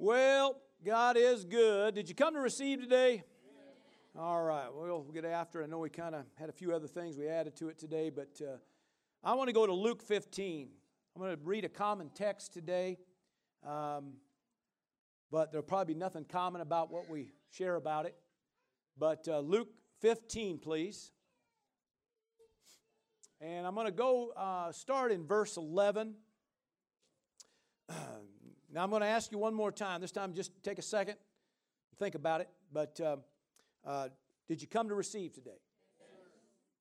Well, God is good. Did you come to receive today? Yeah. All right, we'll get after it. I know we kind of had a few other things we added to it today, but I want to go to Luke 15. I'm going to read a common text today, but there'll probably be nothing common about what we share about it. But Luke 15, please. And I'm going to go start in verse 11. Now, I'm going to ask you one more time. This time, just take a second and think about it. But did you come to receive today?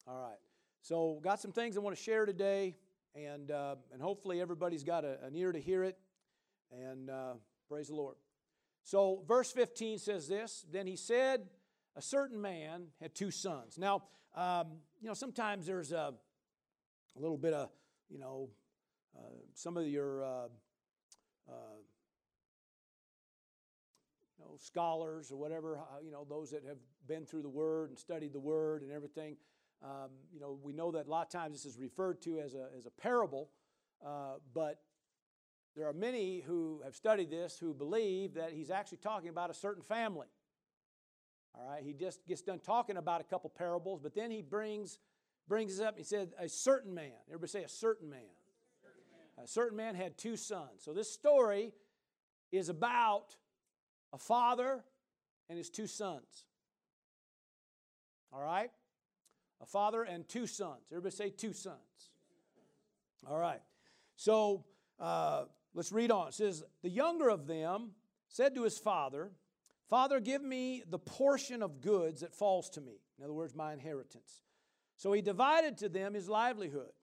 All right. So, got some things I want to share today, and hopefully everybody's got an ear to hear it. And praise the Lord. So, verse 15 says this, "Then he said, a certain man had two sons." Now, you know, sometimes there's a little bit of, you know, some of your you know, scholars or whatever, you know, those that have been through the Word and studied the Word and everything. You know, we know that a lot of times this is referred to as a parable, but there are many who have studied this who believe that he's actually talking about a certain family. All right, he just gets done talking about a couple parables, but then he brings us up. He said, "A certain man." Everybody say, "A certain man." A certain man had two sons. So this story is about a father and his two sons. All right? A father and two sons. Everybody say two sons. All right. So let's read on. It says, "The younger of them said to his father, 'Father, give me the portion of goods that falls to me.'" In other words, my inheritance. "So he divided to them his livelihood."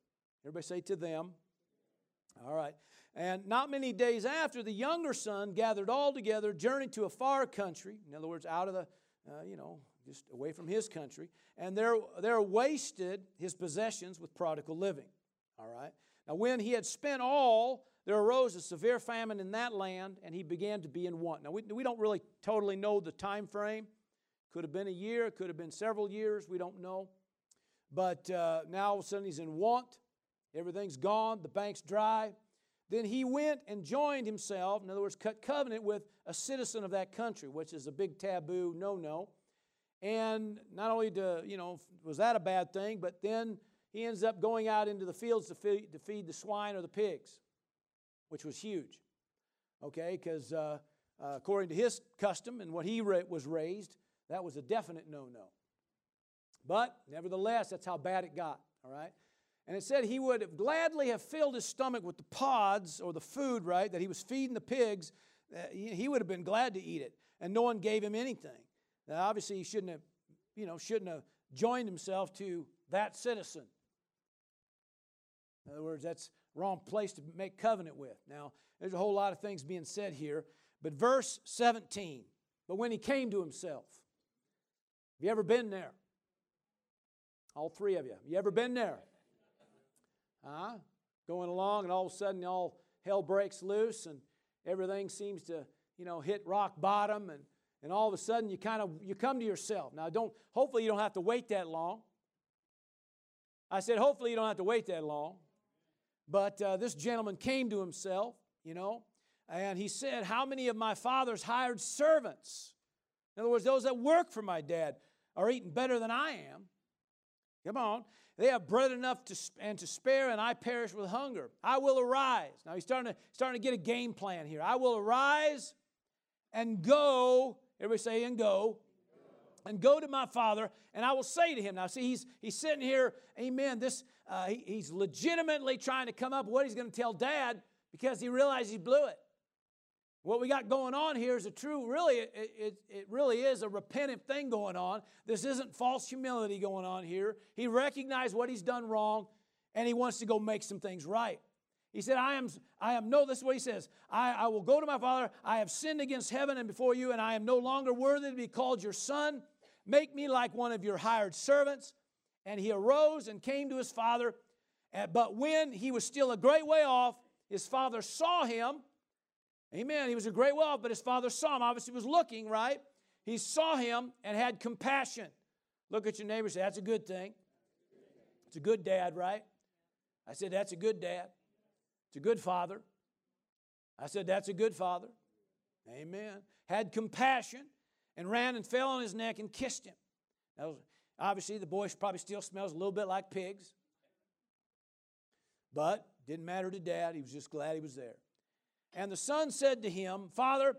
Everybody say to them. All right. "And not many days after, the younger son gathered all together, journeyed to a far country." In other words, out of the, you know, just away from his country. "And there wasted his possessions with prodigal living." All right. "Now when he had spent all, there arose a severe famine in that land, and he began to be in want." Now, we don't really totally know the time frame. Could have been a year. Could have been several years. We don't know. But now all of a sudden he's in want. Everything's gone. The bank's dry. "Then he went and joined himself," in other words, cut covenant with a citizen of that country, which is a big taboo no-no. And not only you know, was that a bad thing, but then he ends up going out into the fields to feed the swine or the pigs, which was huge, okay, because according to his custom and what he was raised, that was a definite no-no. But nevertheless, that's how bad it got, all right? "And it said he would have gladly have filled his stomach with the pods," or the food, right, that he was feeding the pigs. He would have been glad to eat it, and no one gave him anything. Now, obviously, he shouldn't have, you know, joined himself to that citizen. In other words, that's wrong place to make covenant with. Now, there's a whole lot of things being said here. But verse 17, "But when he came to himself." Have you ever been there? All three of you. Have you ever been there? Huh? Going along, and all of a sudden all hell breaks loose, and everything seems to, you know, hit rock bottom, and all of a sudden you come to yourself. Now, hopefully you don't have to wait that long. I said, hopefully you don't have to wait that long. But this gentleman came to himself, you know, and he said, "How many of my father's hired servants," in other words, those that work for my dad, "are eating better than I am? Come on. They have bread enough to spare, and I perish with hunger. I will arise." Now, he's starting to get a game plan here. "I will arise and go," everybody say, "and go," "and go to my father, and I will say to him." Now, see, he's sitting here, amen, this he's legitimately trying to come up with what he's going to tell Dad, because he realized he blew it. What we got going on here is it really is a repentant thing going on. This isn't false humility going on here. He recognized what he's done wrong, and he wants to go make some things right. He said, this is what he says, I will go to my father. I have sinned against heaven and before you, and I am no longer worthy to be called your son. Make me like one of your hired servants." And he arose and came to his father. But when he was still a great way off, his father saw him. Amen. He was a great way off, but his father saw him. Obviously, he was looking, right? He saw him and had compassion. Look at your neighbor and say, "That's a good thing." It's a good dad, right? I said, "That's a good dad." It's a good father. I said, "That's a good father." Amen. Had compassion and ran and fell on his neck and kissed him. Now, obviously, the boy probably still smells a little bit like pigs. But didn't matter to Dad. He was just glad he was there. And the son said to him, Father,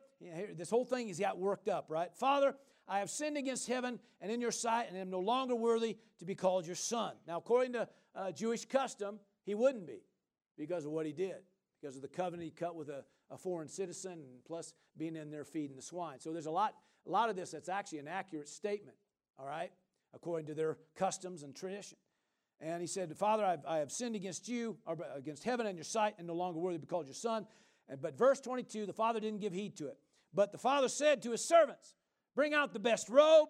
this whole thing he's got worked up, right? Father, I have sinned against heaven and in your sight, and am no longer worthy to be called your son. Now, according to Jewish custom, he wouldn't be because of what he did, because of the covenant he cut with a foreign citizen, and plus being in there feeding the swine. So there's a lot of this that's actually an accurate statement, all right, according to their customs and tradition. And he said, Father, I have sinned against you, or against heaven and your sight, and no longer worthy to be called your son. But verse 22, the father didn't give heed to it. But the father said to his servants, bring out the best robe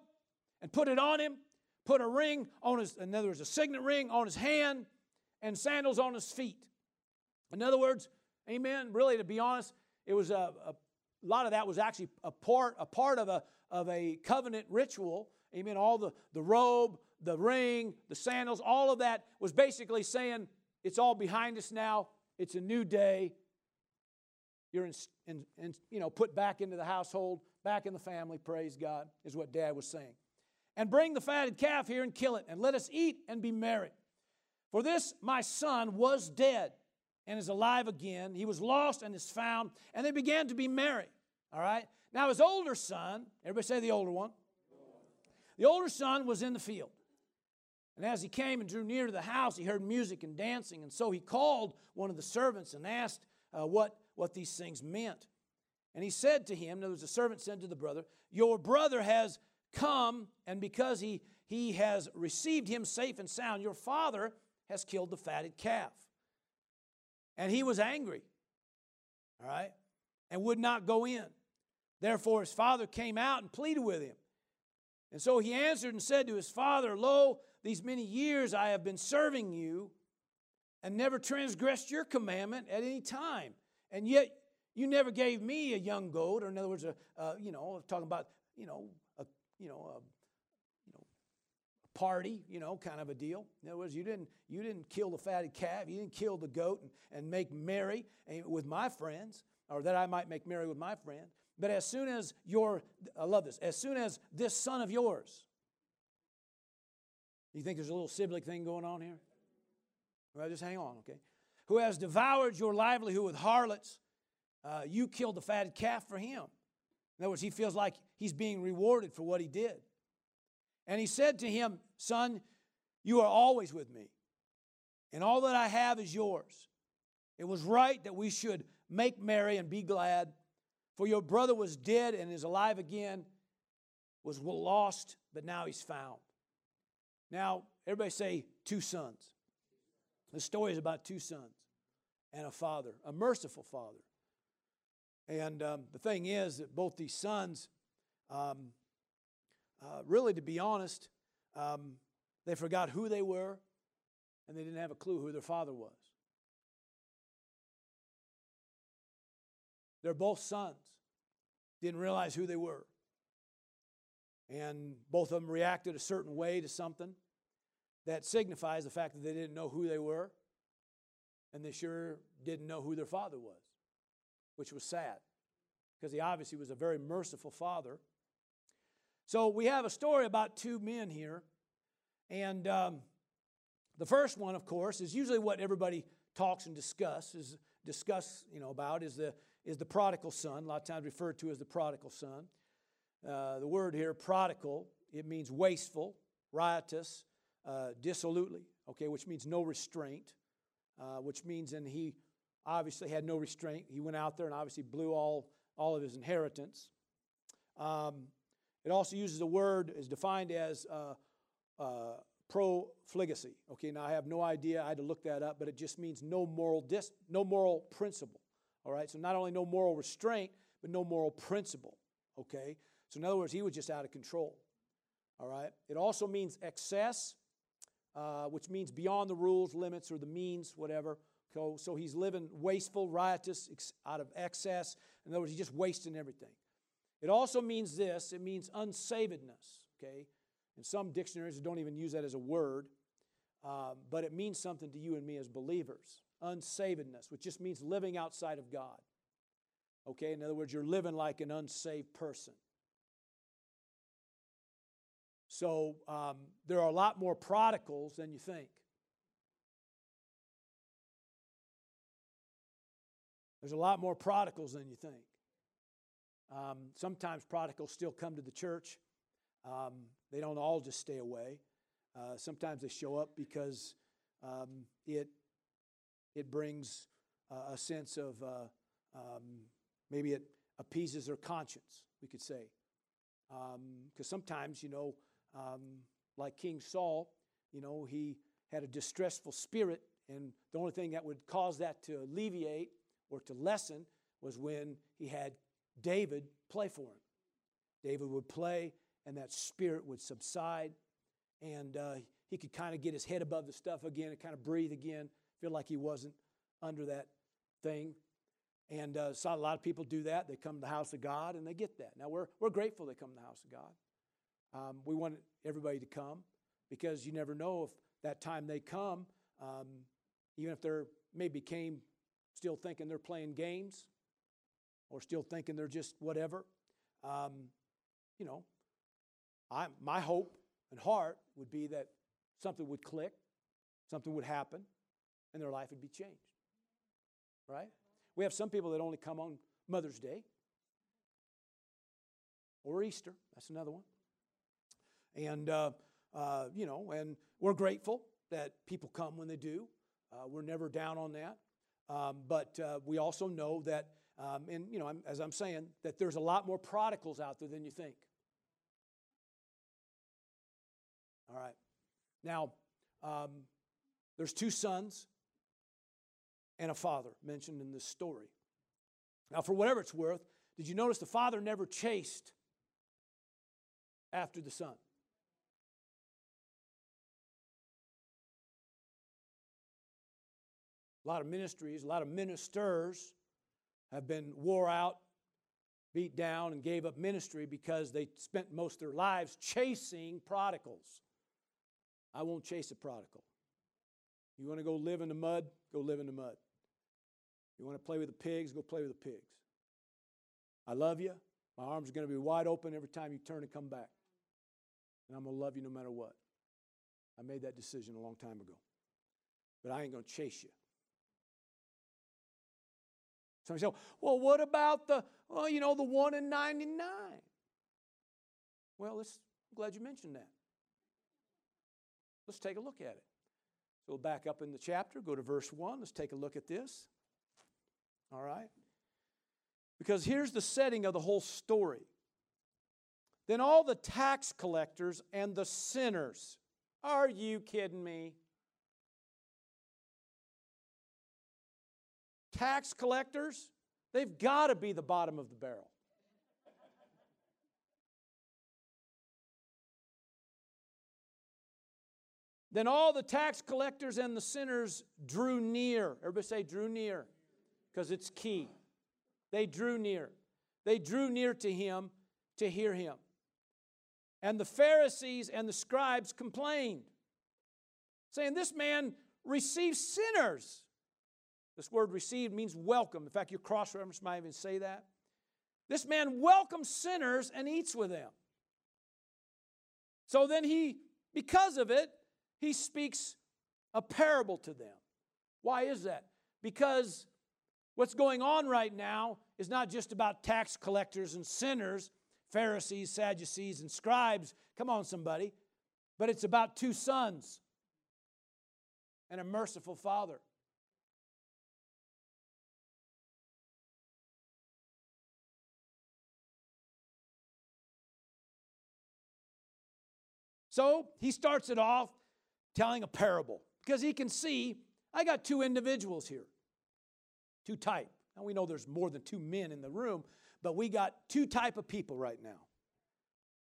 and put it on him. Put a ring on his, in other words, a signet ring on his hand and sandals on his feet. In other words, amen, really to be honest, it was a lot of that was actually a part of a covenant ritual. Amen, all the robe, the ring, the sandals, all of that was basically saying it's all behind us now. It's a new day. You're put back into the household, back in the family, praise God, is what Dad was saying. And bring the fatted calf here and kill it, and let us eat and be merry. For this my son was dead and is alive again. He was lost and is found, and they began to be merry. All right? Now his older son, everybody say the older one. The older son was in the field. And as he came and drew near to the house, he heard music and dancing, and so he called one of the servants and asked what these things meant. And he said to him, in other words, the servant said to the brother, your brother has come, and because he has received him safe and sound, your father has killed the fatted calf. And he was angry, all right, and would not go in. Therefore his father came out and pleaded with him. And so he answered and said to his father, lo, these many years I have been serving you and never transgressed your commandment at any time. And yet you never gave me a young goat, or in other words, a party, kind of a deal. In other words, you didn't kill the fatted calf, you didn't kill the goat and make merry with my friends, or that I might make merry with my friend. But as soon as as soon as this son of yours, you think there's a little sibling thing going on here? Well, just hang on, okay? Who has devoured your livelihood with harlots, you killed the fatted calf for him. In other words, he feels like he's being rewarded for what he did. And he said to him, son, you are always with me, and all that I have is yours. It was right that we should make merry and be glad, for your brother was dead and is alive again, was lost, but now he's found. Now, everybody say two sons. The story is about two sons and a father, a merciful father. And the thing is that both these sons, really to be honest, they forgot who they were, and they didn't have a clue who their father was. They're both sons, didn't realize who they were. And both of them reacted a certain way to something that signifies the fact that they didn't know who they were, and they sure didn't know who their father was, which was sad, because he obviously was a very merciful father. So we have a story about two men here, and the first one, of course, is usually what everybody talks and discusses about is the prodigal son, a lot of times referred to as the prodigal son. The word here, prodigal, it means wasteful, riotous, dissolutely, okay, which means no restraint, which means, and he obviously had no restraint. He went out there and obviously blew all of his inheritance. It also uses a word is defined as profligacy. Okay, now I have no idea. I had to look that up, but it just means no moral principle. All right, so not only no moral restraint, but no moral principle, okay? So in other words, he was just out of control, all right? It also means excess, which means beyond the rules, limits, or the means, whatever. So he's living wasteful, riotous, out of excess. In other words, he's just wasting everything. It also means this. It means unsavedness, okay? And some dictionaries don't even use that as a word, but it means something to you and me as believers. Unsavedness, which just means living outside of God. Okay, in other words, you're living like an unsaved person. So there are a lot more prodigals than you think. There's a lot more prodigals than you think. Sometimes prodigals still come to the church. They don't all just stay away. Sometimes they show up because it brings a sense of maybe it appeases their conscience, we could say. Because sometimes, you know, like King Saul, you know, he had a distressful spirit, and the only thing that would cause that to alleviate or to lessen was when he had David play for him. David would play, and that spirit would subside, and he could kind of get his head above the stuff again and kind of breathe again, feel like he wasn't under that thing. And so a lot of people do that. They come to the house of God, and they get that. Now, we're grateful they come to the house of God. We want everybody to come because you never know if that time they come, even if they're maybe came still thinking they're playing games or still thinking they're just whatever, you know, my hope and heart would be that something would click, something would happen, and their life would be changed, right? We have some people that only come on Mother's Day or Easter. That's another one. And, you know, and we're grateful that people come when they do. We're never down on that. But we also know that, and, you know, as I'm saying, that there's a lot more prodigals out there than you think. All right. Now, there's two sons and a father mentioned in this story. Now, for whatever it's worth, did you notice the father never chased after the son? A lot of ministries, a lot of ministers have been wore out, beat down, and gave up ministry because they spent most of their lives chasing prodigals. I won't chase a prodigal. You want to go live in the mud? Go live in the mud. You want to play with the pigs? Go play with the pigs. I love you. My arms are going to be wide open every time you turn and come back. And I'm going to love you no matter what. I made that decision a long time ago. But I ain't going to chase you. Somebody said, well, what about the, well, you know, the one in 99? Well, I'm glad you mentioned that. Let's take a look at it. Go back up in the chapter, go to verse 1. Let's take a look at this. All right. Because here's the setting of the whole story. Then all the tax collectors and the sinners. Are you kidding me? Tax collectors, they've got to be the bottom of the barrel. Then all the tax collectors and the sinners drew near. Everybody say drew near, because it's key. They drew near. They drew near to him to hear him. And the Pharisees and the scribes complained, saying, this man receives sinners. This word received means welcome. In fact, your cross-reference might even say that. This man welcomes sinners and eats with them. So then he, because of it, he speaks a parable to them. Why is that? Because what's going on right now is not just about tax collectors and sinners, Pharisees, Sadducees, and scribes. Come on, somebody. But it's about two sons and a merciful father. So he starts it off telling a parable, because he can see, I got two individuals here, two type. Now, we know there's more than two men in the room, but we got two type of people right now.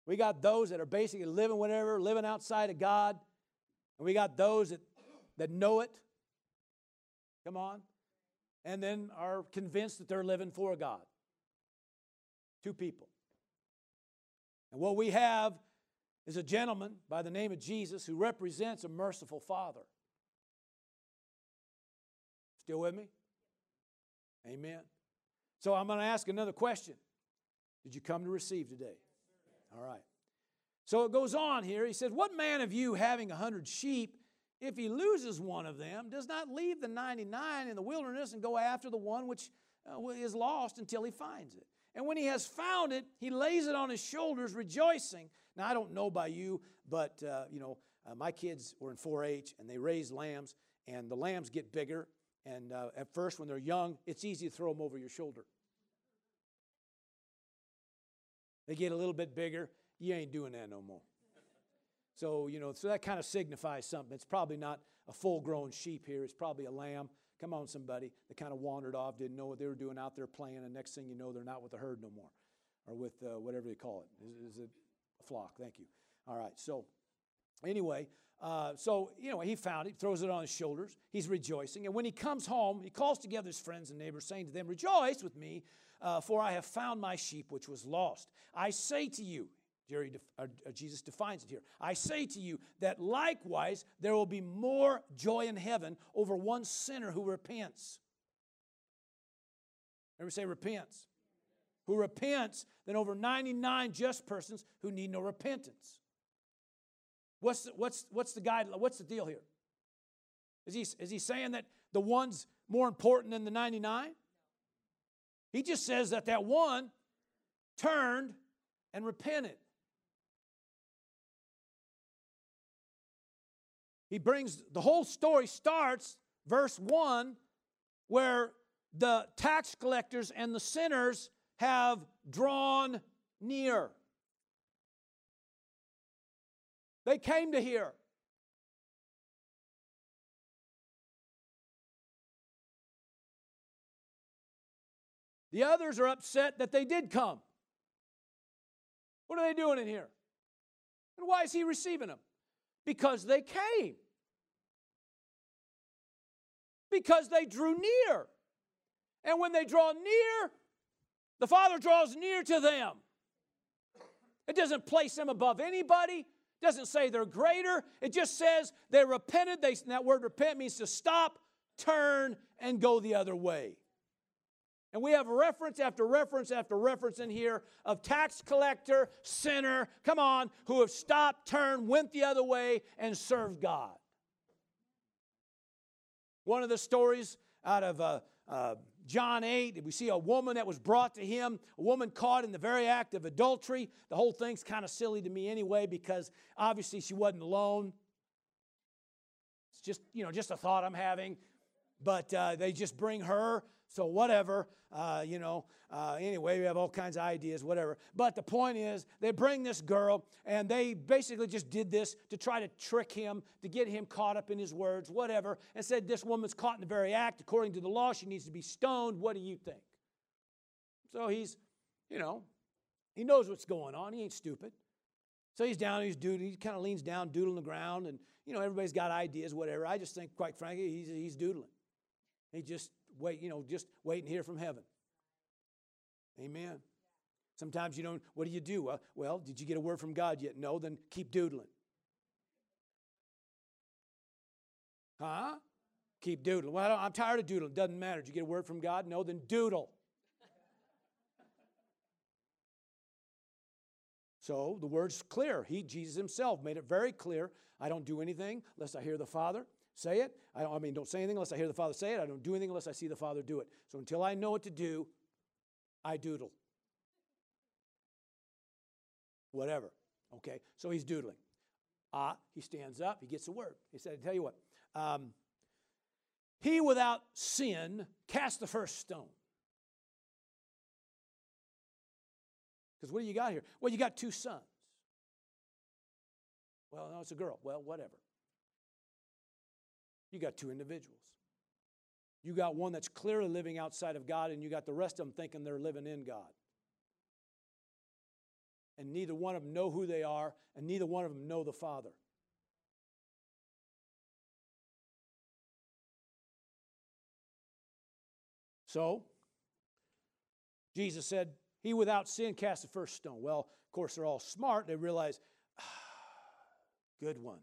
We got those that are basically living whatever, living outside of God, and we got those that know it, come on, and then are convinced that they're living for God. Two people. And what we have is a gentleman by the name of Jesus who represents a merciful father. Still with me? Amen. So I'm going to ask another question. Did you come to receive today? All right. So it goes on here. He says, what man of you having 100 sheep, if he loses one of them, does not leave the 99 in the wilderness and go after the one which is lost until he finds it? And when he has found it, he lays it on his shoulders, rejoicing. Now, I don't know by you, but, my kids were in 4-H, and they raised lambs, and the lambs get bigger. And at first, when they're young, it's easy to throw them over your shoulder. They get a little bit bigger. You ain't doing that no more. So, so that kind of signifies something. It's probably not a full-grown sheep here. It's probably a lamb. Come on, somebody. They kind of wandered off, didn't know what they were doing out there playing, and next thing you know, they're not with the herd no more, or with whatever they call it. Is it a flock? Thank you. All right, so anyway, he found it, throws it on his shoulders. He's rejoicing, and when he comes home, he calls together his friends and neighbors, saying to them, rejoice with me, for I have found my sheep which was lost. I say to you, Jesus defines it here. I say to you that likewise there will be more joy in heaven over one sinner who repents. Everybody say repents. Who repents than over 99 just persons who need no repentance. What's the deal here? Is he saying that the one's more important than the 99? He just says that one turned and repented. He brings, the whole story starts, verse 1, where the tax collectors and the sinners have drawn near. They came to hear. The others are upset that they did come. What are they doing in here? And why is he receiving them? Because they came. Because they drew near. And when they draw near, the Father draws near to them. It doesn't place them above anybody. It doesn't say they're greater. It just says they repented. That word repent means to stop, turn, and go the other way. And we have reference after reference after reference in here of tax collector, sinner, come on, who have stopped, turned, went the other way, and served God. One of the stories out of John 8, we see a woman that was brought to him, a woman caught in the very act of adultery. The whole thing's kind of silly to me anyway, because obviously she wasn't alone. It's just, just a thought I'm having. But they just bring her. So whatever, anyway, we have all kinds of ideas, whatever. But the point is, they bring this girl, and they basically just did this to try to trick him, to get him caught up in his words, whatever, and said this woman's caught in the very act. According to the law, she needs to be stoned. What do you think? So he's, he knows what's going on. He ain't stupid. So he's down, he's doodling, he kind of leans down, doodling the ground, and, everybody's got ideas, whatever. I just think, quite frankly, he's doodling. He just... just wait and hear from heaven. Amen. Sometimes you don't, what do you do? Well, did you get a word from God yet? No, then keep doodling. Huh? Keep doodling. Well, I'm tired of doodling. Doesn't matter. Did you get a word from God? No, then doodle. So the word's clear. Jesus himself made it very clear. I don't do anything unless I hear the Father say it. Don't say anything unless I hear the Father say it. I don't do anything unless I see the Father do it. So until I know what to do, I doodle. Whatever. Okay, so he's doodling. He stands up. He gets the word. He said, I tell you what. He without sin cast the first stone. Because what do you got here? Well, you got 2 sons. Well, no, it's a girl. Well, whatever. You got 2 individuals. You got one that's clearly living outside of God, and you got the rest of them thinking they're living in God. And neither one of them know who they are, and neither one of them know the Father. So, Jesus said, he without sin cast the first stone. Well, of course, they're all smart. They realize, good one.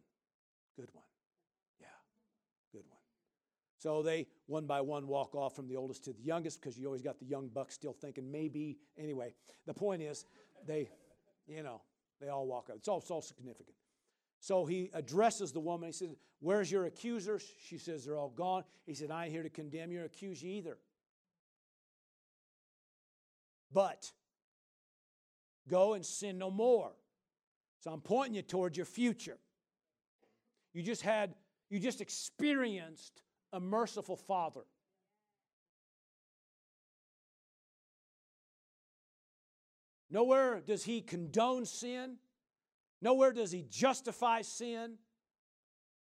So they, one by one, walk off from the oldest to the youngest, because you always got the young buck still thinking maybe. Anyway, the point is they all walk out. It's all significant. So he addresses the woman. He says, where's your accusers? She says, they're all gone. He said, I ain't here to condemn you or accuse you either. But go and sin no more. So I'm pointing you toward your future. You just experienced a merciful Father. Nowhere does He condone sin. Nowhere does He justify sin.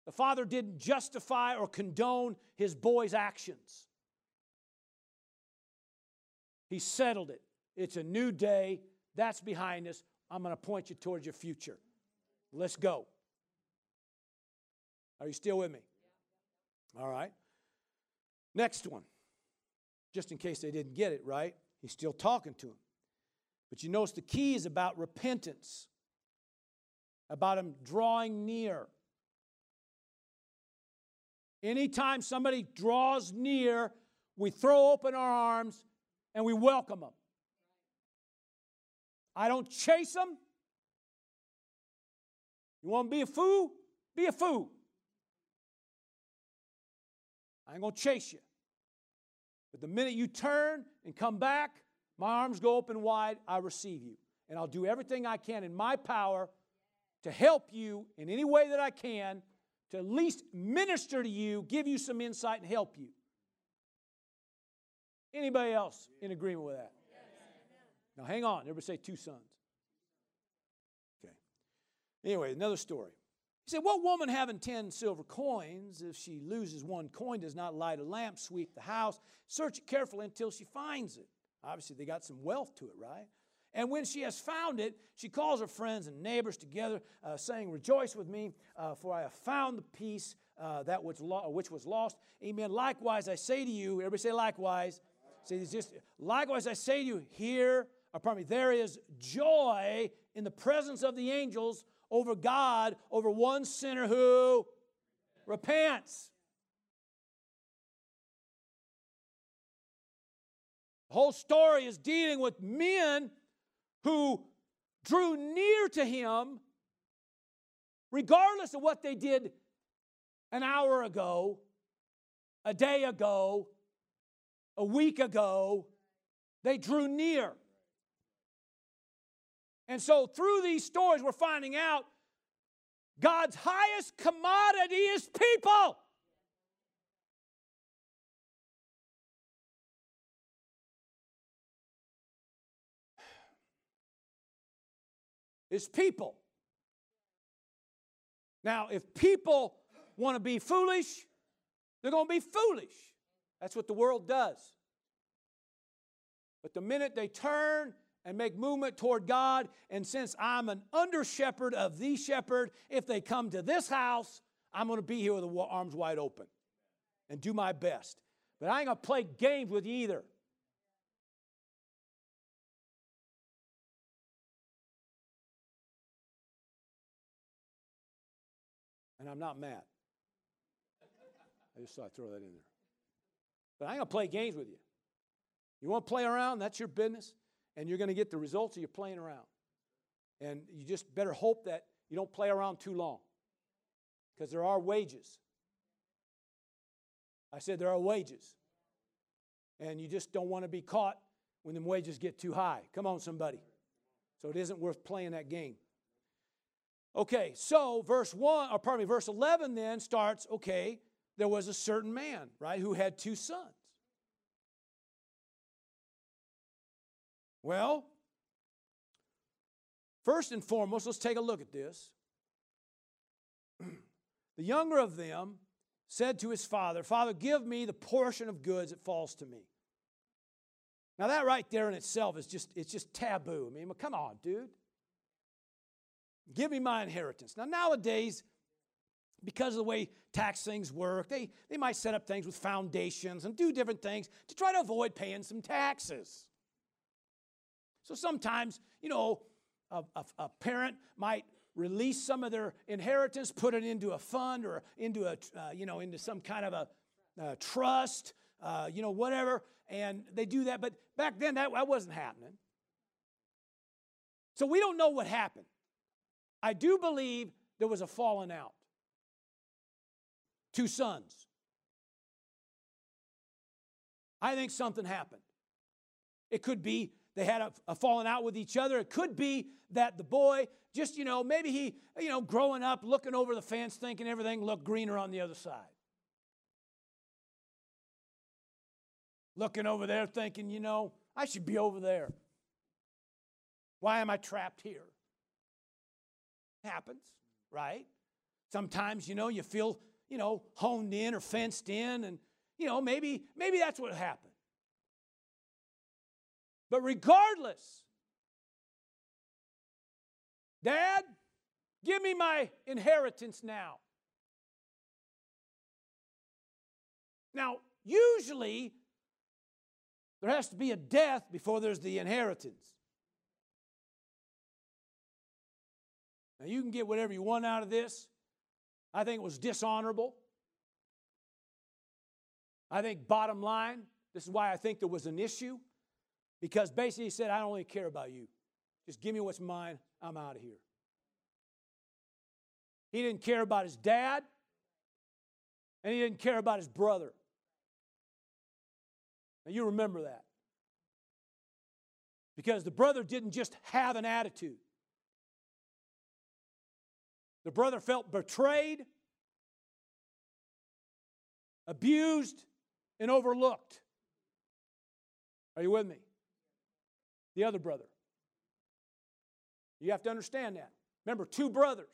The Father didn't justify or condone His boy's actions. He settled it. It's a new day. That's behind us. I'm going to point you towards your future. Let's go. Are you still with me? All right. Next one. Just in case they didn't get it, right? He's still talking to him. But you notice the key is about repentance. About him drawing near. Anytime somebody draws near, we throw open our arms and we welcome them. I don't chase them. You want to be a fool? Be a fool. I ain't going to chase you. But the minute you turn and come back, my arms go open wide, I receive you. And I'll do everything I can in my power to help you in any way that I can, to at least minister to you, give you some insight and help you. Anybody else in agreement with that? Yes. Now hang on. Everybody say two sons. Okay. Anyway, another story. He said, what woman having 10 silver coins, if she loses one coin, does not light a lamp, sweep the house, search it carefully until she finds it? Obviously, they got some wealth to it, right? And when she has found it, she calls her friends and neighbors together, saying, rejoice with me, for I have found the peace that which was lost. Amen. Likewise, I say to you, everybody say likewise. See, it's just, likewise, I say to you, there is joy in the presence of the angels over God, over one sinner who repents. The whole story is dealing with men who drew near to Him regardless of what they did an hour ago, a day ago, a week ago. They drew near. And so through these stories, we're finding out God's highest commodity is people. It's people. Now, if people want to be foolish, they're going to be foolish. That's what the world does. But the minute they turn and make movement toward God, and since I'm an under-shepherd of the shepherd, if they come to this house, I'm going to be here with the arms wide open and do my best. But I ain't going to play games with you either. And I'm not mad. I just thought I'd throw that in there. But I ain't going to play games with you. You want to play around, that's your business. And you're going to get the results of your playing around. And you just better hope that you don't play around too long. Because there are wages. I said there are wages. And you just don't want to be caught when them wages get too high. Come on, somebody. So it isn't worth playing that game. Okay, so verse 11 then starts, okay, there was a certain man, right, who had 2 sons. Well, first and foremost, let's take a look at this. The younger of them said to his father, Father, give me the portion of goods that falls to me. Now that right there in itself is just taboo. I mean, come on, dude. Give me my inheritance. Now nowadays, because of the way tax things work, they might set up things with foundations and do different things to try to avoid paying some taxes. So sometimes, a parent might release some of their inheritance, put it into a fund or into some kind of a trust, whatever. And they do that. But back then, that wasn't happening. So we don't know what happened. I do believe there was a falling out. Two sons. I think something happened. It could be they had a falling out with each other. It could be that the boy just, maybe he, growing up, looking over the fence, thinking everything looked greener on the other side. Looking over there, thinking, I should be over there. Why am I trapped here? Happens, right? Sometimes, you feel, honed in or fenced in, and, maybe that's what happened. But regardless, Dad, give me my inheritance now. Now, usually, there has to be a death before there's the inheritance. Now, you can get whatever you want out of this. I think it was dishonorable. I think bottom line, this is why I think there was an issue. Because basically he said, I don't really care about you. Just give me what's mine. I'm out of here. He didn't care about his dad. And he didn't care about his brother. Now you remember that. Because the brother didn't just have an attitude. The brother felt betrayed, abused, and overlooked. Are you with me? The other brother. You have to understand that. Remember, two brothers,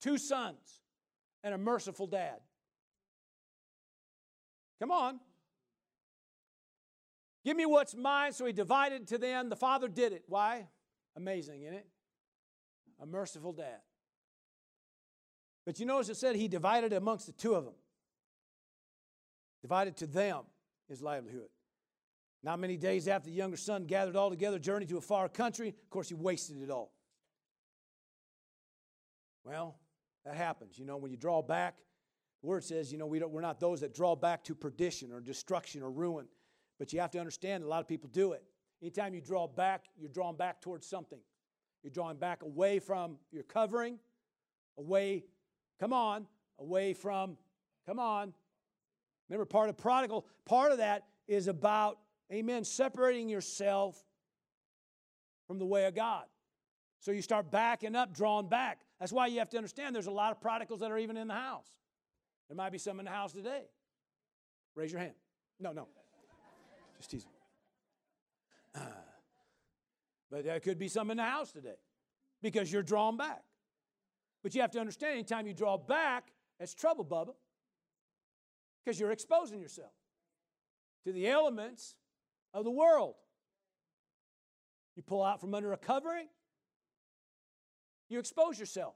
two sons, and a merciful dad. Come on. Give me what's mine. So he divided to them. The father did it. Why? Amazing, isn't it? A merciful dad. But you notice it said he divided amongst the two of them. Divided to them his livelihood. Not many days after the younger son gathered all together, journeyed to a far country. Of course, he wasted it all. Well, that happens. When you draw back, the word says, we're not those that draw back to perdition or destruction or ruin. But you have to understand, a lot of people do it. Anytime you draw back, you're drawing back towards something. You're drawing back away from your covering, away from. Remember, part of that is about, amen, separating yourself from the way of God. So you start backing up, drawing back. That's why you have to understand there's a lot of prodigals that are even in the house. There might be some in the house today. Raise your hand. No. Just teasing. But there could be some in the house today because you're drawing back. But you have to understand anytime you draw back, that's trouble, Bubba, because you're exposing yourself to the elements of the world. You pull out from under a covering, you expose yourself.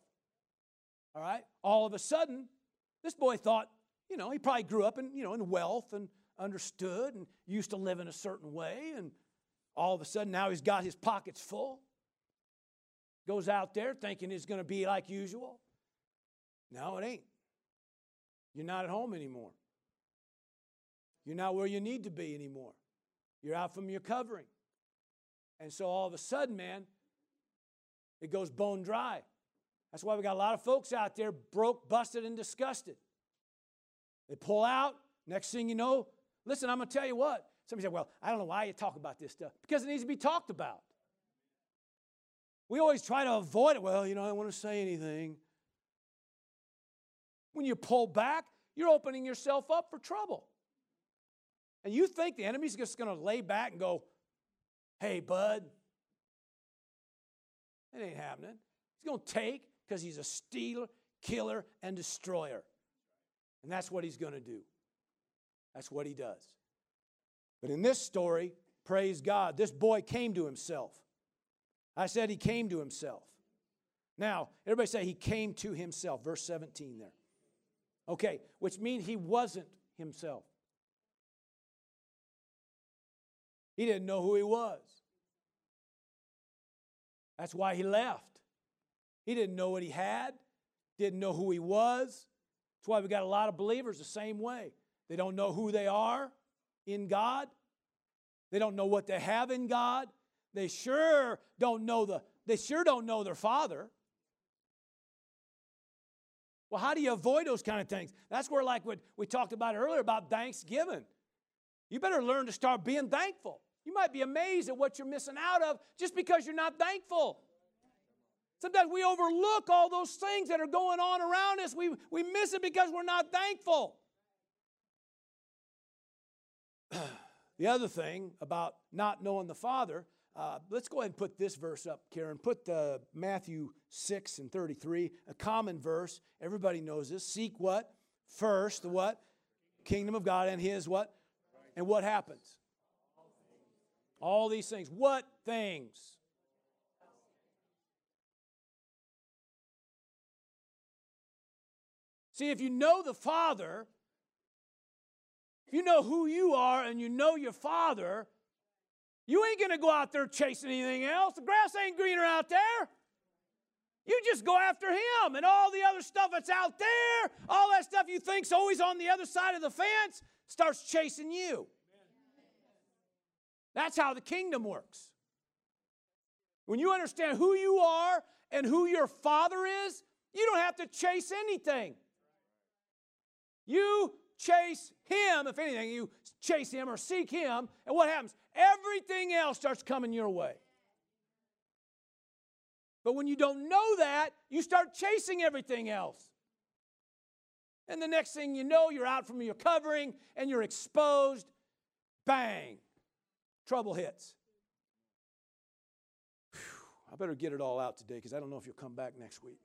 All right? All of a sudden, this boy thought, he probably grew up in, in wealth and understood and used to live in a certain way, and all of a sudden now he's got his pockets full. Goes out there thinking it's going to be like usual. No, it ain't. You're not at home anymore. You're not where you need to be anymore. You're out from your covering. And so all of a sudden, man, it goes bone dry. That's why we got a lot of folks out there broke, busted, and disgusted. They pull out. Next thing you know, listen, I'm going to tell you what. Somebody said, well, I don't know why you talk about this stuff. Because it needs to be talked about. We always try to avoid it. Well, I don't want to say anything. When you pull back, you're opening yourself up for trouble. And you think the enemy's just going to lay back and go, hey, bud, it ain't happening. He's going to take because he's a stealer, killer, and destroyer. And that's what he's going to do. That's what he does. But in this story, praise God, this boy came to himself. I said he came to himself. Now, everybody say he came to himself. Verse 17 there. Okay, which means he wasn't himself. He didn't know who he was. That's why he left. He didn't know what he had. Didn't know who he was. That's why we got a lot of believers the same way. They don't know who they are in God. They don't know what they have in God. They sure don't know their Father. Well, how do you avoid those kind of things? That's where, like what we talked about earlier about Thanksgiving. You better learn to start being thankful. You might be amazed at what you're missing out of just because you're not thankful. Sometimes we overlook all those things that are going on around us. We miss it because we're not thankful. The other thing about not knowing the Father, let's go ahead and put this verse up, Karen. Put Matthew 6:33, a common verse. Everybody knows this. Seek what? First, the what? Kingdom of God and His what? And what happens? All these things. What things? See, if you know the Father, if you know who you are and you know your Father, you ain't going to go out there chasing anything else. The grass ain't greener out there. You just go after Him, and all the other stuff that's out there, all that stuff you think's always on the other side of the fence, starts chasing you. That's how the kingdom works. When you understand who you are and who your Father is, you don't have to chase anything. You chase Him. If anything, you chase Him or seek Him. And what happens? Everything else starts coming your way. But when you don't know that, you start chasing everything else. And the next thing you know, you're out from your covering and you're exposed. Bang. Trouble hits. Whew, I better get it all out today because I don't know if you'll come back next week.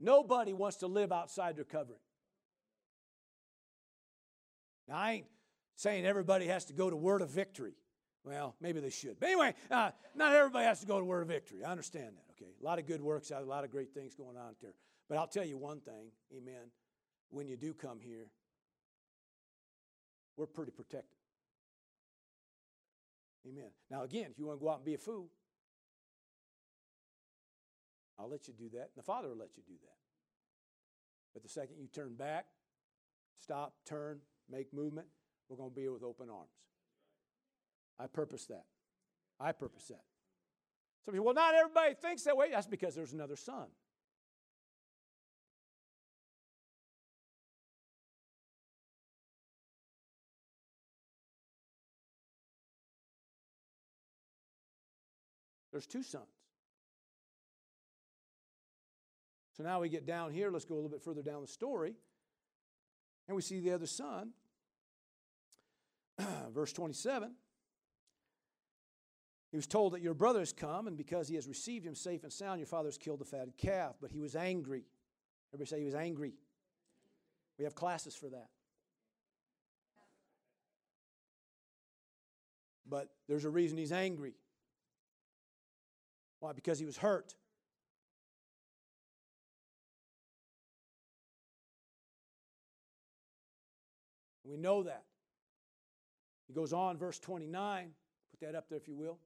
Nobody wants to live outside their covering. Now, I ain't saying everybody has to go to Word of Victory. Well, maybe they should. But anyway, not everybody has to go to Word of Victory. I understand that, okay? A lot of good works, a lot of great things going on there. But I'll tell you one thing, amen, when you do come here, we're pretty protected. Amen. Now, again, if you want to go out and be a fool, I'll let you do that, and the Father will let you do that. But the second you turn back, stop, turn, make movement, we're going to be here with open arms. I purpose that. I purpose that. Somebody says, well, not everybody thinks that way. That's because there's another Son. There's two Sons. So now we get down here. Let's go a little bit further down the story. And we see the other Son. Verse 27. He was told that your brother has come, and because he has received him safe and sound, your father has killed the fatted calf. But he was angry. Everybody say he was angry. We have classes for that. But there's a reason he's angry. Why? Because he was hurt. We know that. He goes on, verse 29. Put that up there if you will.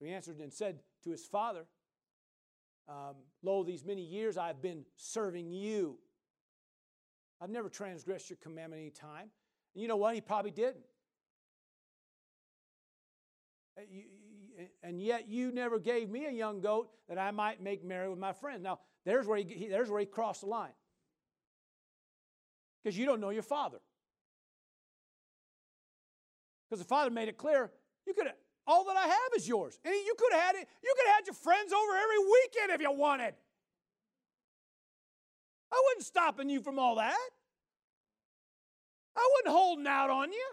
He answered and said to his father, lo, these many years I've been serving you. I've never transgressed your commandment any time. And you know what? He probably didn't. And yet you never gave me a young goat that I might make merry with my friends. Now, there's where he crossed the line. Because you don't know your Father. Because the Father made it clear, you could have, all that I have is yours. And you could have had it. You could have had your friends over every weekend if you wanted. I wasn't stopping you from all that. I wasn't holding out on you.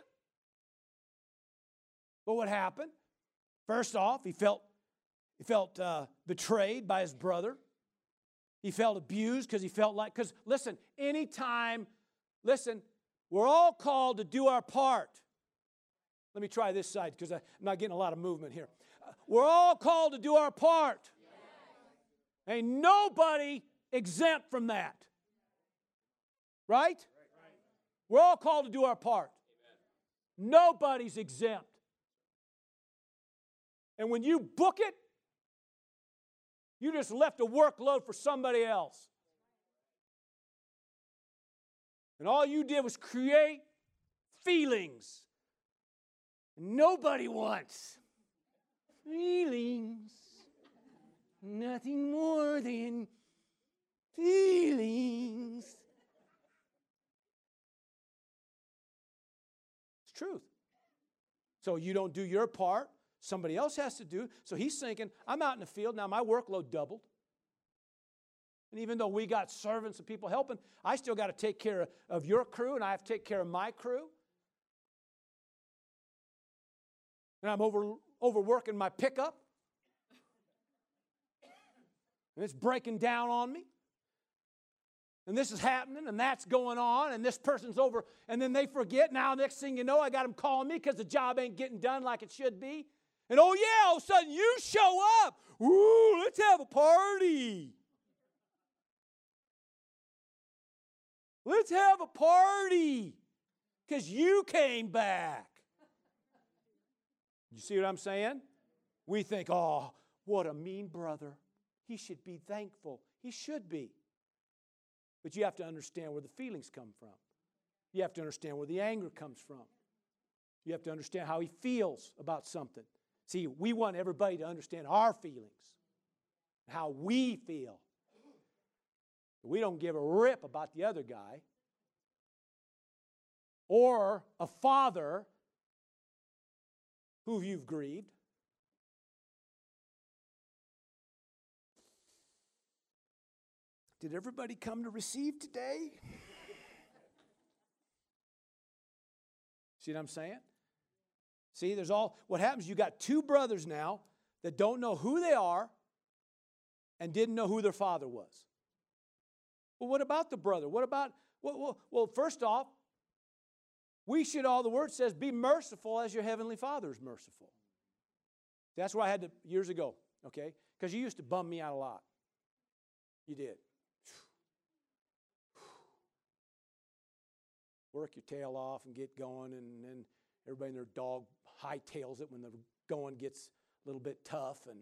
But what happened? First off, he felt betrayed by his brother. He felt abused because he felt like, because listen, anytime, listen, we're all called to do our part. Let me try this side because I'm not getting a lot of movement here. We're all called to do our part. Yeah. Ain't nobody exempt from that. Right? Right. We're all called to do our part. Amen. Nobody's exempt. And when you book it, You just left a workload for somebody else. And all you did was create feelings nobody wants. Feelings. Nothing more than feelings. It's truth. So you don't do your part. Somebody else has to do. So he's thinking, I'm out in the field. Now my workload doubled. And even though we got servants and people helping, I still got to take care of your crew, and I have to take care of my crew. And I'm overworking my pickup. And it's breaking down on me. And this is happening, and that's going on, and this person's over. And then they forget. Now, next thing you know, I got them calling me because the job ain't getting done like it should be. And, oh, yeah, all of a sudden you show up. Ooh, let's have a party. Let's have a party because you came back. You see what I'm saying? We think, oh, what a mean brother. He should be thankful. He should be. But you have to understand where the feelings come from. You have to understand where the anger comes from. You have to understand how he feels about something. See, we want everybody to understand our feelings, how we feel. We don't give a rip about the other guy or a father who you've grieved. Did everybody come to receive today? See what I'm saying? See, there's all, what happens, you got two brothers now that don't know who they are and didn't know who their father was. Well, what about the brother? What about, well, first off, we should all, the word says, be merciful as your heavenly father is merciful. That's where I had to, years ago, okay? Because you used to bum me out a lot. You did. Work your tail off and get going, and then everybody and their dog hightails it when the going gets a little bit tough, and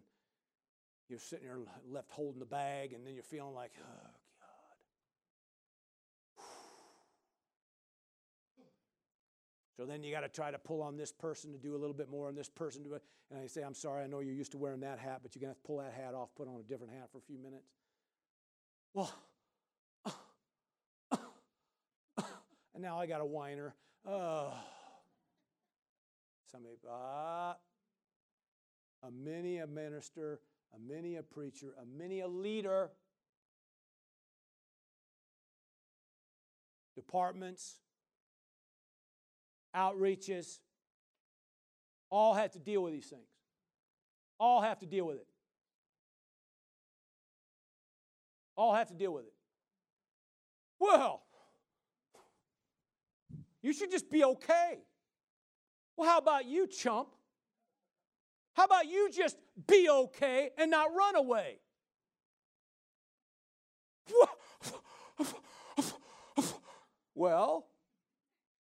you're sitting there left holding the bag, and then you're feeling like, oh, God. So then you got to try to pull on this person to do a little bit more, and this person to do it. And I say, I'm sorry, I know you're used to wearing that hat, but you're going to have to pull that hat off, put on a different hat for a few minutes. Well, and now I got a whiner. Oh. Somebody, a many a minister, a many a preacher, a many a leader. Departments, outreaches, all have to deal with these things. All have to deal with it. All have to deal with it. Well, you should just be okay. Well, how about you, chump? How about you just be okay and not run away? Well,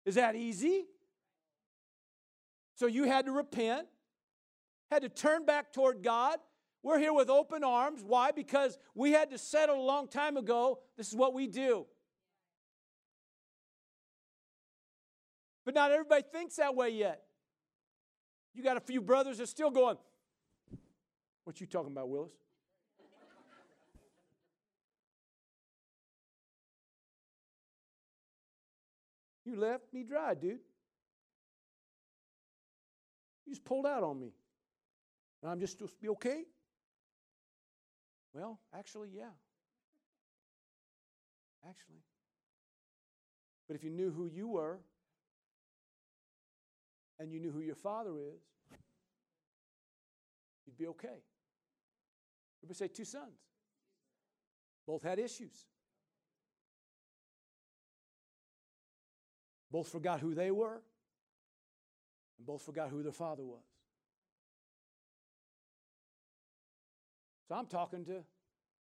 is that easy? So you had to repent, had to turn back toward God. We're here with open arms. Why? Because we had to settle a long time ago. This is what we do. But not everybody thinks that way yet. You got a few brothers that are still going, what you talking about, Willis? You left me dry, dude. You just pulled out on me. And I'm just supposed to be okay? Well, actually, yeah. Actually. But if you knew who you were, and you knew who your father is, you'd be okay. Everybody say two sons. Both had issues. Both forgot who they were, and both forgot who their father was. So I'm talking to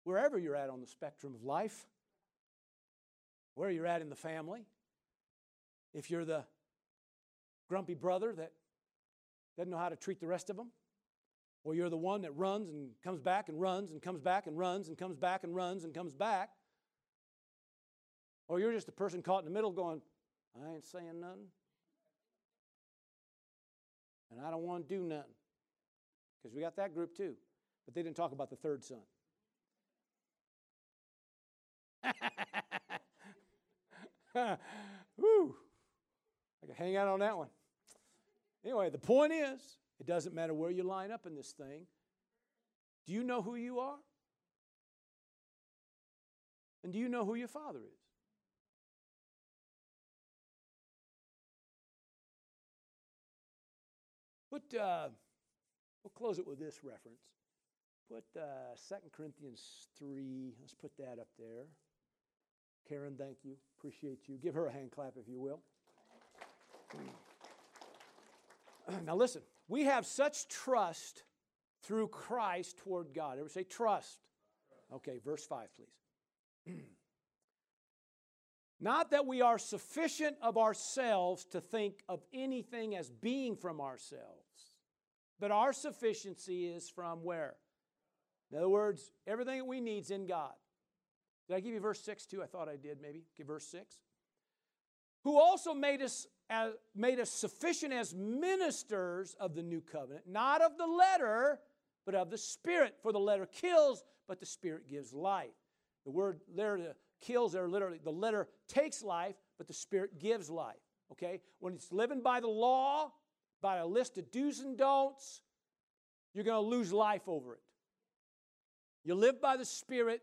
wherever you're at on the spectrum of life, where you're at in the family. If you're the grumpy brother that doesn't know how to treat the rest of them, Or you're the one that runs and comes back and runs and comes back and runs and comes back and runs and comes back. Or you're just the person caught in the middle going, I ain't saying nothing. And I don't want to do nothing. Because we got that group too. But they didn't talk about the third son. Woo! I could hang out on that one. Anyway, the point is, it doesn't matter where you line up in this thing. Do you know who you are? And do you know who your father is? But we'll close it with this reference. Put 2 Corinthians 3. Let's put that up there. Karen, thank you. Appreciate you. Give her a hand clap if you will. Now listen, we have such trust through Christ toward God. Everybody say trust. Okay, verse 5, please. Not that we are sufficient of ourselves to think of anything as being from ourselves, but our sufficiency is from where? In other words, everything that we need is in God. Did I give you verse 6 too? I thought I did maybe. Give verse 6. Who also made us sufficient as ministers of the new covenant, not of the letter, but of the Spirit. For the letter kills, but the Spirit gives life. The word there kills there literally. The letter takes life, but the Spirit gives life. Okay? When it's living by the law, by a list of do's and don'ts, you're going to lose life over it. You live by the Spirit,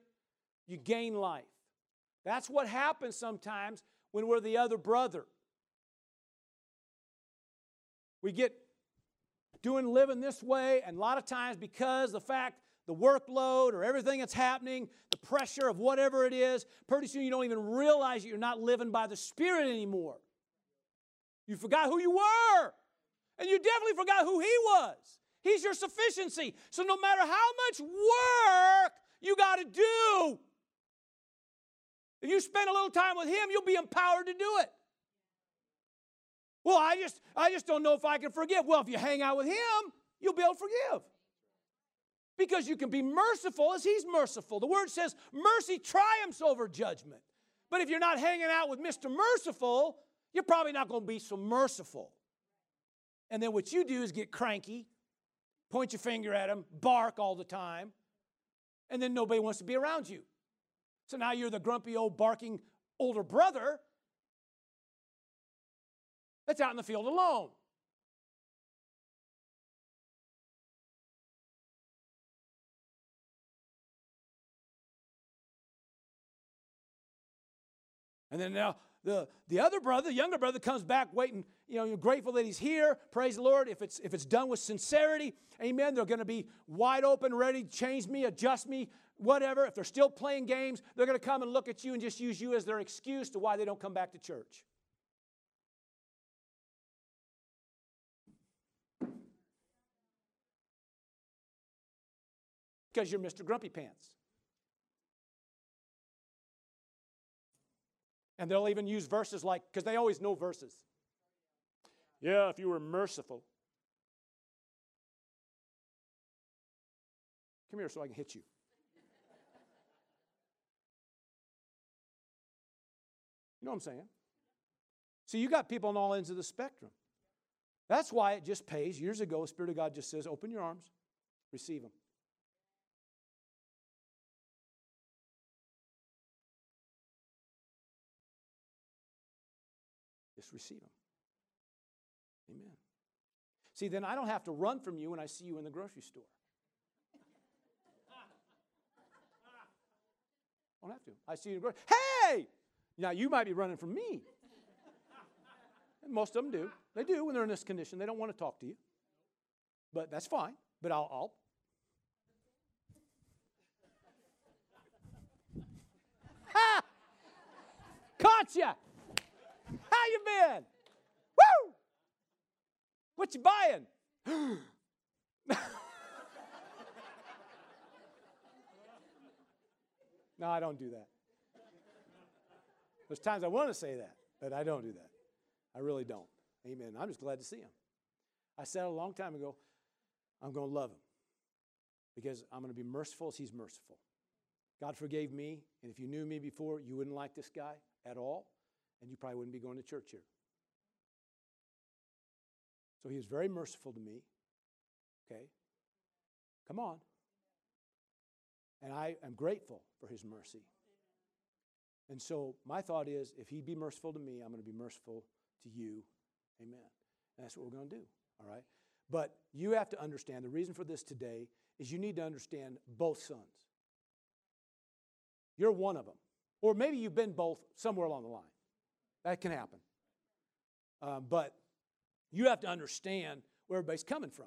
you gain life. That's what happens sometimes when we're the other brother. We get living this way, and a lot of times because the fact, the workload or everything that's happening, the pressure of whatever it is, pretty soon you don't even realize that you're not living by the Spirit anymore. You forgot who you were, and you definitely forgot who He was. He's your sufficiency. So no matter how much work you got to do, if you spend a little time with Him, you'll be empowered to do it. Well, I just don't know if I can forgive. Well, if you hang out with Him, you'll be able to forgive. Because you can be merciful as He's merciful. The Word says mercy triumphs over judgment. But if you're not hanging out with Mr. Merciful, you're probably not going to be so merciful. And then what you do is get cranky, point your finger at Him, bark all the time, and then nobody wants to be around you. So now you're the grumpy old barking older brother that's out in the field alone. And then now the other brother, the younger brother, comes back waiting. You know, you're grateful that he's here. Praise the Lord. If it's done with sincerity, amen, they're going to be wide open, ready, change me, adjust me, whatever. If they're still playing games, they're going to come and look at you and just use you as their excuse to why they don't come back to church. Because you're Mr. Grumpy Pants. And they'll even use verses like, because they always know verses. Yeah, if you were merciful. Come here so I can hit you. You know what I'm saying? See, you got people on all ends of the spectrum. That's why it just pays. Years ago, the Spirit of God just says, open your arms, receive them. Just receive them. Amen. See, then I don't have to run from you when I see you in the grocery store. I don't have to. I see you in the grocery store. Hey! Now, you might be running from me. And most of them do. They do when they're in this condition. They don't want to talk to you. But that's fine. But I'll. Ha! Caught ya! How you been? Woo! What you buying? No, I don't do that. There's times I want to say that, but I don't do that. I really don't. Amen. I'm just glad to see Him. I said a long time ago, I'm going to love Him. because I'm going to be merciful as he's merciful. God forgave me, and if you knew me before, you wouldn't like this guy at all, and you probably wouldn't be going to church here. So he was very merciful to me, okay? Come on. And I am grateful for his mercy. And so my thought is, if he'd be merciful to me, I'm going to be merciful to you. Amen. And that's what we're going to do, all right? But you have to understand, the reason for this today is you need to understand both sons. You're one of them. Or maybe you've been both somewhere along the line. That can happen. But you have to understand where everybody's coming from.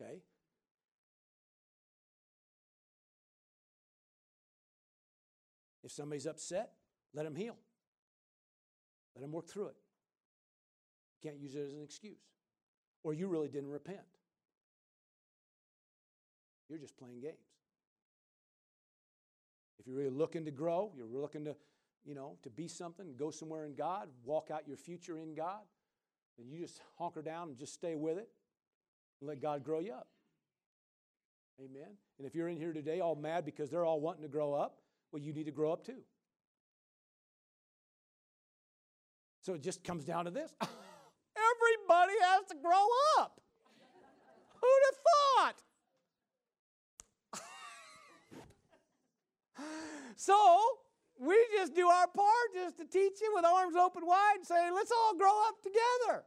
Okay? If somebody's upset, let them heal. Let them work through it. You can't use it as an excuse. Or you really didn't repent. You're just playing games. If you're really looking to grow, you're looking to, to be something, go somewhere in God, walk out your future in God, then you just hunker down and just stay with it and let God grow you up. Amen. And if you're in here today all mad because they're all wanting to grow up, well, you need to grow up too. So it just comes down to this. Everybody has to grow up. Who'd have thought? So we just do our part just to teach you with arms open wide and say, let's all grow up together.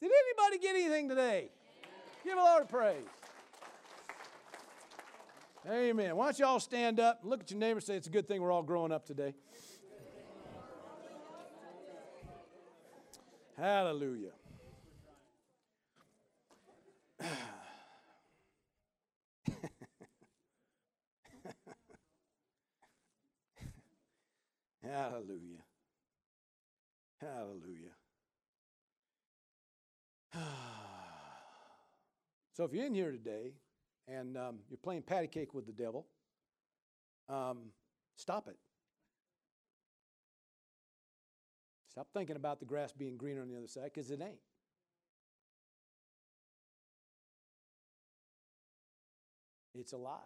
Did anybody get anything today? Yeah. Give a Lord praise. Amen. Why don't you all stand up and look at your neighbor and say, it's a good thing we're all growing up today. Hallelujah. Hallelujah. Hallelujah. So if you're in here today and you're playing patty cake with the devil, stop it. Stop thinking about the grass being greener on the other side, because it ain't. It's a lie.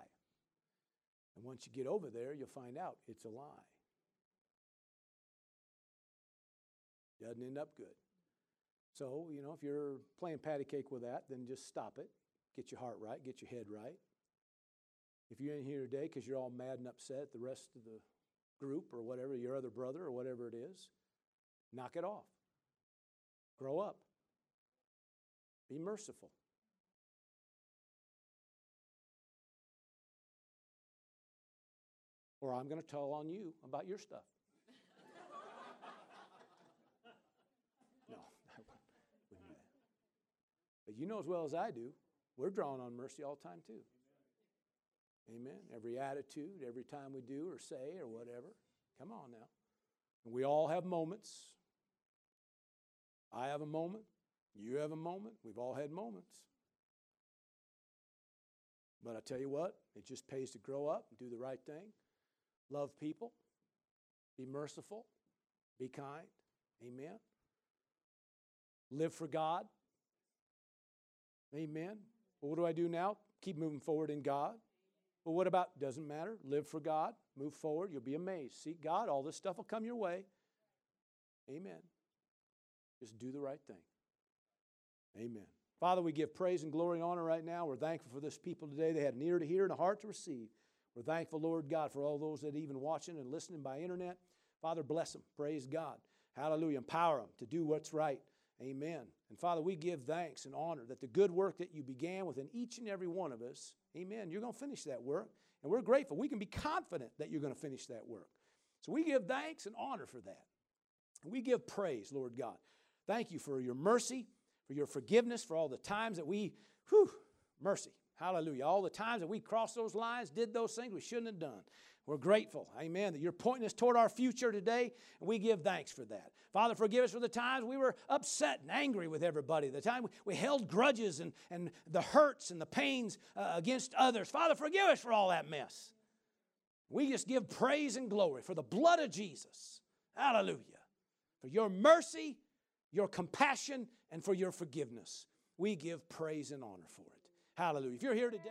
And once you get over there, you'll find out it's a lie. Doesn't end up good. So, if you're playing patty cake with that, then just stop it. Get your heart right. Get your head right. If you're in here today because you're all mad and upset at the rest of the group or whatever, your other brother or whatever it is, knock it off. Grow up. Be merciful. Or I'm going to tell on you about your stuff. But you know as well as I do, we're drawing on mercy all the time too. Amen. Every attitude, every time we do or say or whatever. Come on now. And we all have moments. I have a moment. You have a moment. We've all had moments. But I tell you what, it just pays to grow up and do the right thing. Love people. Be merciful. Be kind. Amen. Live for God. Amen. Well, what do I do now? Keep moving forward in God. Well, what about, doesn't matter, live for God, move forward, you'll be amazed. Seek God, all this stuff will come your way. Amen. Just do the right thing. Amen. Father, we give praise and glory and honor right now. We're thankful for this people today. They had an ear to hear and a heart to receive. We're thankful, Lord God, for all those that are even watching and listening by internet. Father, bless them. Praise God. Hallelujah. Empower them to do what's right. Amen. And Father, we give thanks and honor that the good work that you began within each and every one of us, amen, you're going to finish that work. And we're grateful. We can be confident that you're going to finish that work. So we give thanks and honor for that. We give praise, Lord God. Thank you for your mercy, for your forgiveness, for all the times that we, mercy, hallelujah, all the times that we crossed those lines, did those things we shouldn't have done. We're grateful, amen, that you're pointing us toward our future today, and we give thanks for that. Father, forgive us for the times we were upset and angry with everybody, the time we held grudges and the hurts and the pains against others. Father, forgive us for all that mess. We just give praise and glory for the blood of Jesus, hallelujah, for your mercy, your compassion, and for your forgiveness. We give praise and honor for it. Hallelujah. If you're here today.